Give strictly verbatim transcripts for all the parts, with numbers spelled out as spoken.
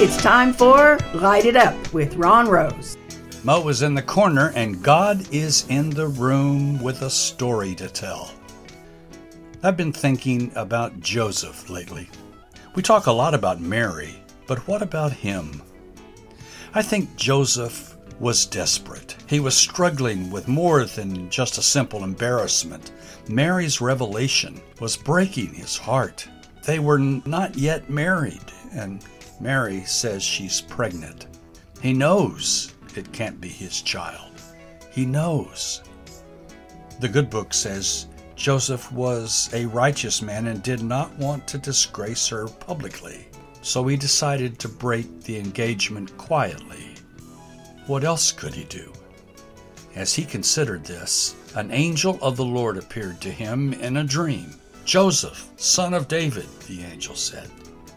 It's time for Light It Up with Ron Rose. Mo is in the corner and God is in the room with a story to tell. I've been thinking about Joseph lately. We talk a lot about Mary, but what about him? I think Joseph was desperate. He was struggling with more than just a simple embarrassment. Mary's revelation was breaking his heart. They were not yet married, and Mary says she's pregnant. He knows it can't be his child. He knows. The Good Book says Joseph was a righteous man and did not want to disgrace her publicly, so he decided to break the engagement quietly. What else could he do? As he considered this, an angel of the Lord appeared to him in a dream. "Joseph, son of David," the angel said,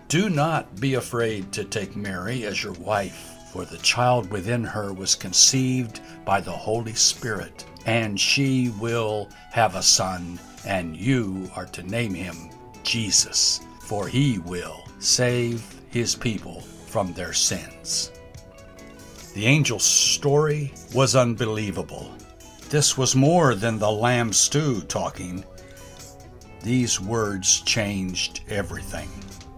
"do not be afraid to take Mary as your wife, for the child within her was conceived by the Holy Spirit, and she will have a son, and you are to name him Jesus, for he will save his people from their sins." The angel's story was unbelievable. This was more than the lamb stew talking. These words changed everything.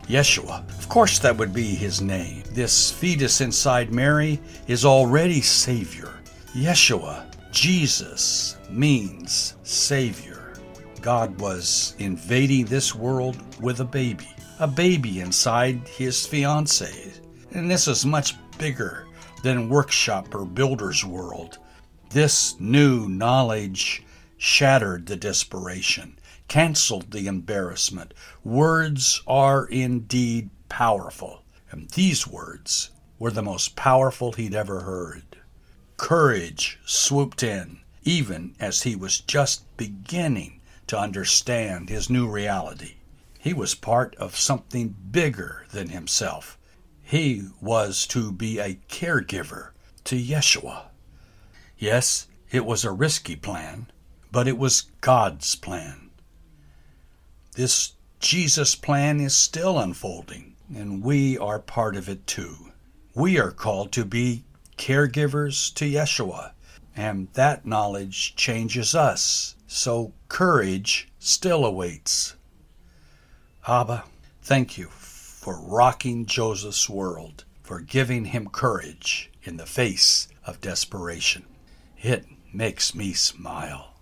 Yeshua, of course that would be his name. This fetus inside Mary is already Savior. Yeshua, Jesus, means Savior. God was invading this world with a baby, a baby inside his fiancée. And this is much bigger than workshop or builder's world. This new knowledge shattered the desperation, canceled the embarrassment. Words are indeed powerful, and these words were the most powerful he'd ever heard. Courage swooped in, even as he was just beginning to understand his new reality. He was part of something bigger than himself. He was to be a caregiver to Yeshua. Yes, it was a risky plan, but it was God's plan. This Jesus plan is still unfolding, and we are part of it too. We are called to be caregivers to Yeshua, and that knowledge changes us, so courage still awaits. Abba, thank you for rocking Joseph's world, for giving him courage in the face of desperation. It makes me smile.